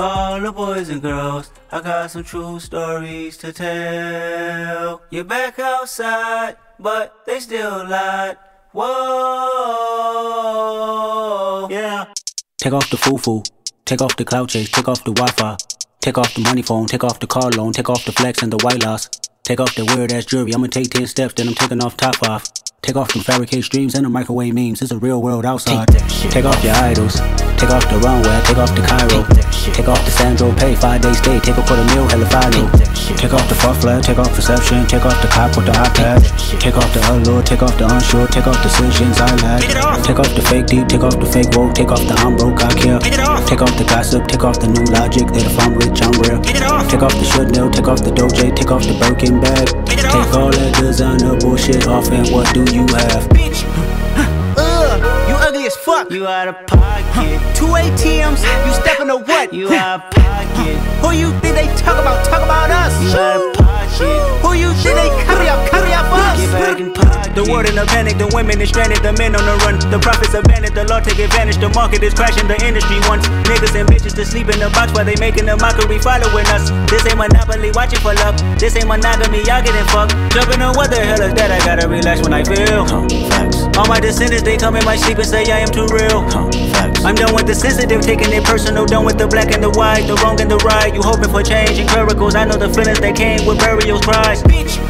All the boys and girls, I got some true stories to tell. You're back outside, but they still lied. Whoa, yeah. Take off the foo-foo, take off the cloud chase, take off the Wi-Fi. Take off the money phone, take off the car loan, take off the flex and the white loss. Take off the weird-ass jewelry, I'ma take 10 steps, then I'm taking off top 5. Take off from fabricated streams and the microwave memes. It's a real world outside. Take off your idols. Take off the runway. Take off the Cairo. Take off the Sandro. Pay 5 days stay. Take off for the meal. Hella final. Take off the fuffler. Take off perception. Take off the cop with the iPad. Take off the allure. Take off the unsure. Take off decisions I lack. Take off the fake deep. Take off the fake woke. Take off the I'm broke. I care. Take off the gossip. Take off the new logic that if I'm rich I'm real. Take off the should know. Take off the doje. Take off the Birkin bag. Take all that designer bullshit off and what do you have, bitch? You ugly as fuck. You out of pocket. Two ATMs. You stepping to what? You out of pocket. Who you think they talk about? Talk about us. You out of pocket. Who you think they carry up us? Get back in pocket. The world in a panic. The women is stranded. The men on the run. The profits abandoned. The law take advantage. The market is crashing. The industry wants niggas and bitches to sleep in the box while they making a mockery following us. This ain't monopoly. Watch it for luck. This ain't monogamy. Y'all getting fucked. Jumping on what the hell is that? I gotta relax when I feel. All my descendants, they come in my sleep and say I am too real. I'm done with the sensitive, taking it personal. Done with the black and the white, the wrong and the right. You hoping for change and miracles. I know the feelings that came with burial cries. Bitch,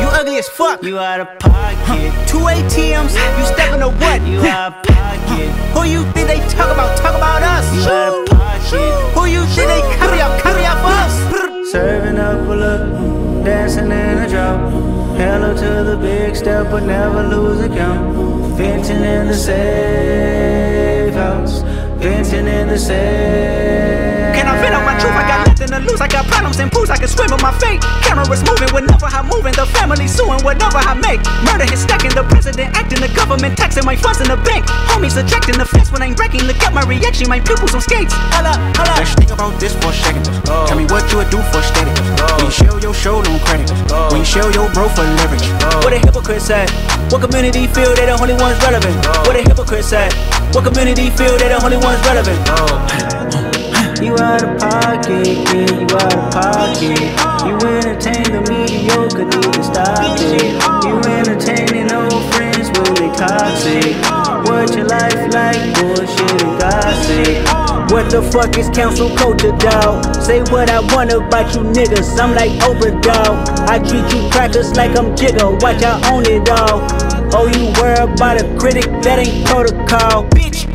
you ugly as fuck. You out of pocket. Two ATMs, you stepping to what? You out of pocket. Who you think they talk about? Talk about us. You out of pocket. Who you think they carry up us? Serving up a look, dancing in a drought. Hello to the big step, but never lose a count. Venting in the safe house. Venting in the safe. Can I vent on my truth? I got nothing to lose. I got problems and booze. I can swim with my fate. Cameras moving whenever I'm moving. The family suing whatever I make. Murder is stacking. The president acting. The government taxing my funds in the bank. Homies attracting the fence when I'm breaking. Look at my reaction. My pupils on skates. Holla, holla. Let's think about this for a second. Tell me what you would do for status. When you show your show on credit. When you show your bro for lyrics. What a hypocrite said. What community feel they the only ones relevant? What a hypocrite said. What community feel they the only ones relevant? You out of pocket, kid, you out of pocket. You entertain the mediocrity to stop it. You entertaining old friends when they toxic. What your life like? Bullshit and gossip. What the fuck is council culture, dawg? Say what I want about you niggas, I'm like Oprah, dawg. I treat you crackers like I'm Jigga, watch I own it all. Oh, you worry about a critic, that ain't protocol, bitch.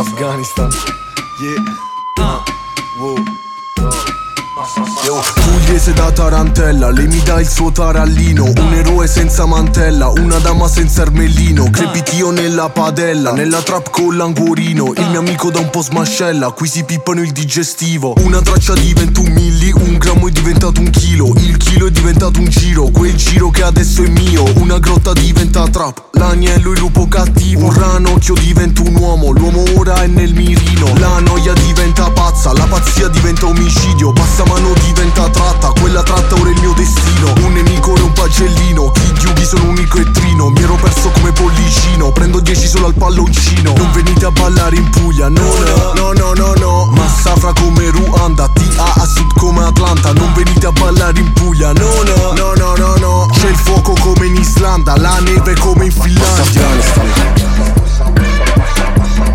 Afghanistan, yeah, wow. Pugliese da Tarantella, lei mi dà il suo tarallino. Un eroe senza mantella, una dama senza ermellino. Crepitio nella padella, nella trap con l'angorino. Il mio amico da un po' smascella, qui si pippano il digestivo. Una traccia di 21 milli, un grammo è diventato un chilo. Il chilo è diventato un giro, quel giro che adesso è mio. Una grotta diventa trap, l'agnello il lupo cattivo. Un ranocchio diventa un uomo, l'uomo ora è nel mirino. La noia diventa pazza, la pazzia diventa omicidio. Passamano diventa tratta, quella tratta ora è il mio destino. Un nemico e un pagellino, Kid Yugi sono unico e trino. Mi ero perso come pollicino, prendo 10 solo al palloncino. Non venite a ballare in Puglia, no no no no no. Massafra come Ruanda, TA a sud come Atlanta. Non venite a ballare in Puglia, no no no no no no. C'è il fuoco come in Islanda, la neve come in Afghanistan.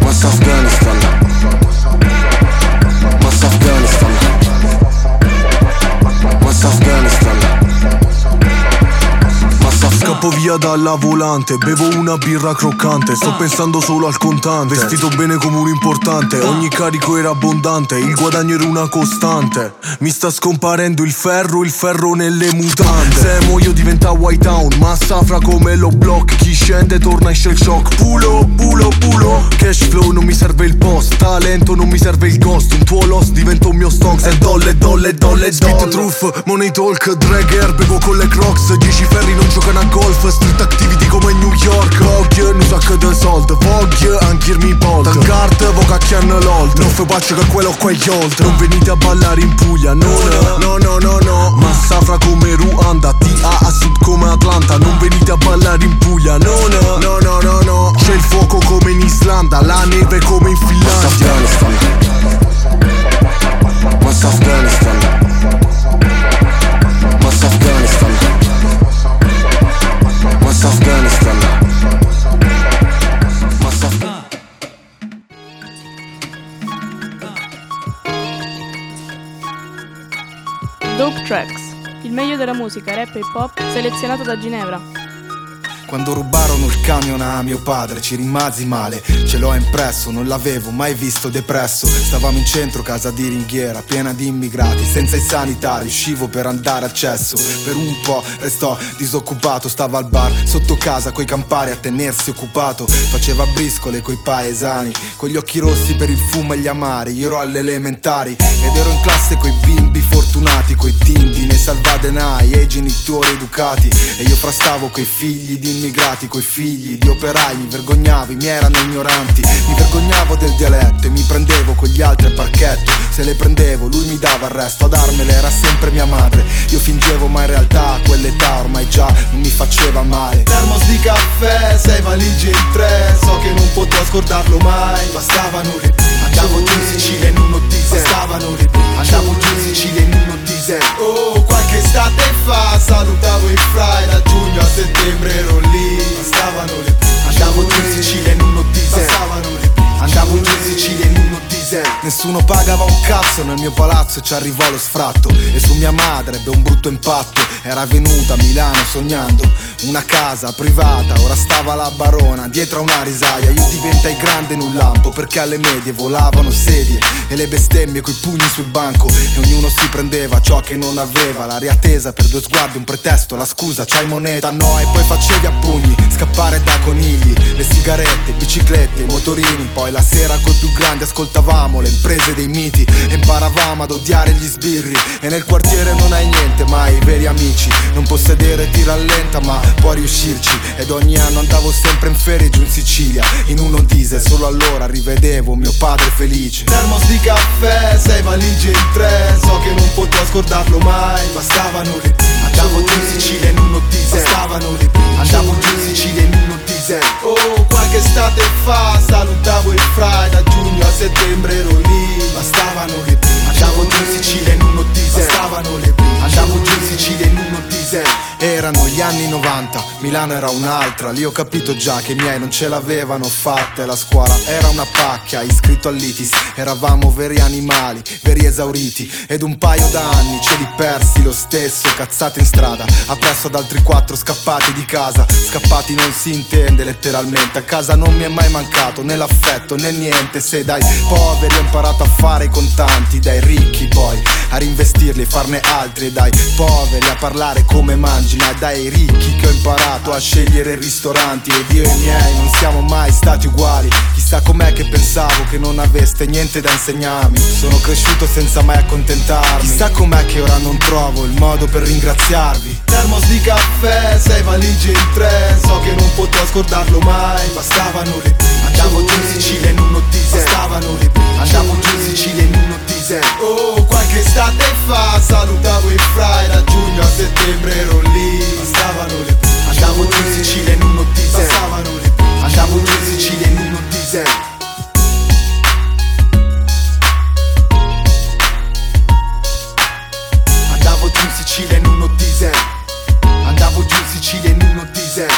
What's Afghanistan? What's Afghanistan? What's Afghanistan? Scappo via dalla volante, bevo una birra croccante. Sto pensando solo al contante, vestito bene come un importante. Ogni carico era abbondante, il guadagno era una costante. Mi sta scomparendo il ferro nelle mutande. Se muoio diventa White Town, massafra come lo block. Chi scende torna in shell shock. Pulo, pulo, pulo. Cash flow non mi serve il post, talento non mi serve il cost. Un tuo loss diventa un mio stock. E dolle, dolle, dolle, dolle. Spit truth, money talk, drag air. Bevo con le crocs, 10 ferri non giocano a golf, street activity come New York. Vogue, nu sacco de soldi. Vogue, anch'irmi in bold. Tancarte, voca chiarna l'old. Non fai pace che quello qua è old. Non venite a ballare in Puglia, no no no no no. Massafra come Ruanda, TA a sud come Atlanta. Non venite a ballare in Puglia, no no no no no no. C'è il fuoco come in Islanda, la neve come in Finlandia. What's Afghanistan? What's Afghanistan? Dope Tracks, il meglio della musica rap e hip hop selezionato da Ginevra. Quando rubarono il camion a mio padre ci rimasi male, ce l'ho impresso, non l'avevo mai visto depresso. Stavamo in centro, casa di ringhiera, piena di immigrati, senza i sanitari, uscivo per andare al cesso. Per un po' restò disoccupato, stavo al bar sotto casa coi campari a tenersi occupato. Faceva briscole coi paesani, con gli occhi rossi per il fumo e gli amari. Io ero alle elementari ed ero in classe coi bimbi fortunati, coi tindi nei salvadenai e i genitori educati. E io frastavo coi figli di immigrati, coi figli di operai. Mi vergognavo, i miei erano ignoranti, mi vergognavo del dialetto e mi prendevo con gli altri al parchetto. Se le prendevo lui mi dava il resto, a darmele era sempre mia madre. Io fingevo ma in realtà a quell'età ormai già non mi faceva male. Termos di caffè, 6 valigie in 3, so che non potrò scordarlo mai. Bastavano le... andavo giù in Sicilia in uno diesel. Bastavano le... andavo giù in Sicilia in uno diesel. Oh, qualche estate fa salutavo i frai, da giugno a settembre ero lì. Bastavano le... andavo giù in Sicilia in uno diesel. Bastavano le... andavo giù in Sicilia in uno diesel. Nessuno pagava un cazzo nel mio palazzo e ci arrivò lo sfratto. E su mia madre ebbe un brutto impatto. Era venuta a Milano sognando una casa privata, ora stava la barona dietro a una risaia. Io diventai grande in un lampo perché alle medie volavano sedie e le bestemmie coi pugni sul banco. E ognuno si prendeva ciò che non aveva, la riattesa per 2 sguardi, un pretesto, la scusa c'hai moneta, no. E poi facevi a pugni, scappare da conigli, le sigarette, biciclette, i motorini. Poi la sera col più grande ascoltavamo le imprese dei miti e imparavamo ad odiare gli sbirri. E nel quartiere non hai niente ma hai i veri amici, non possedere ti rallenta ma puoi riuscirci. Ed ogni anno andavo sempre in ferie giù in Sicilia in uno diesel, solo allora rivedevo mio padre felice. Termos di caffè, 6 valigie in 3, so che non potrò scordarlo mai. Bastavano le... andavo giù in Sicilia in uno diesel. Bastavano le... andavo giù in Sicilia in uno diesel. Oh, qualche estate fa salutavo il frai, da giugno a settembre ero lì. Bastavano le... andavo giù in Sicilia in uno diesel. Bastavano le... andavo giù in Sicilia in uno diesel. Erano gli anni 90, Milano era un'altra. Lì ho capito già che i miei non ce l'avevano fatta. E la scuola era una pacchia, iscritto all'ITIS. Eravamo veri animali, veri esauriti. Ed un paio d'anni ce li persi lo stesso, cazzate in strada, appresso ad altri 4 scappati di casa. Scappati non si intende letteralmente, a casa non mi è mai mancato né l'affetto né niente. Se dai poveri ho imparato a fare i contanti, dai ricchi poi a rinvestirli e farne altri. E dai poveri a parlare come mangi, ma dai ricchi che ho imparato a scegliere ristoranti. Ed io e i miei non siamo mai stati uguali, chissà com'è che pensavo che non aveste niente da insegnarmi. Sono cresciuto senza mai accontentarmi, chissà com'è che ora non trovo il modo per ringraziarvi. Termos di caffè, 6 valigie in 3, so che non potrò scordarlo mai. Bastavano le... andavo giù in Sicilia in uno diesel. Bastavano le... andavo giù in Sicilia in uno diesel. Oh, qualche estate fa salutavo i frai, da giugno a settembre ero lì. Bastavano le... andavo giù in Sicilia in uno diesel. Bastavano le... andavo giù in Sicilia in uno diesel. Andavo giù in Sicilia in uno diesel. Andavo giù in Sicilia in uno diesel.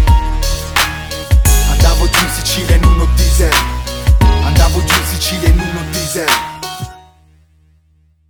Andavo giù in Sicilia in uno diesel. Andavo giù in Sicilia in uno diesel.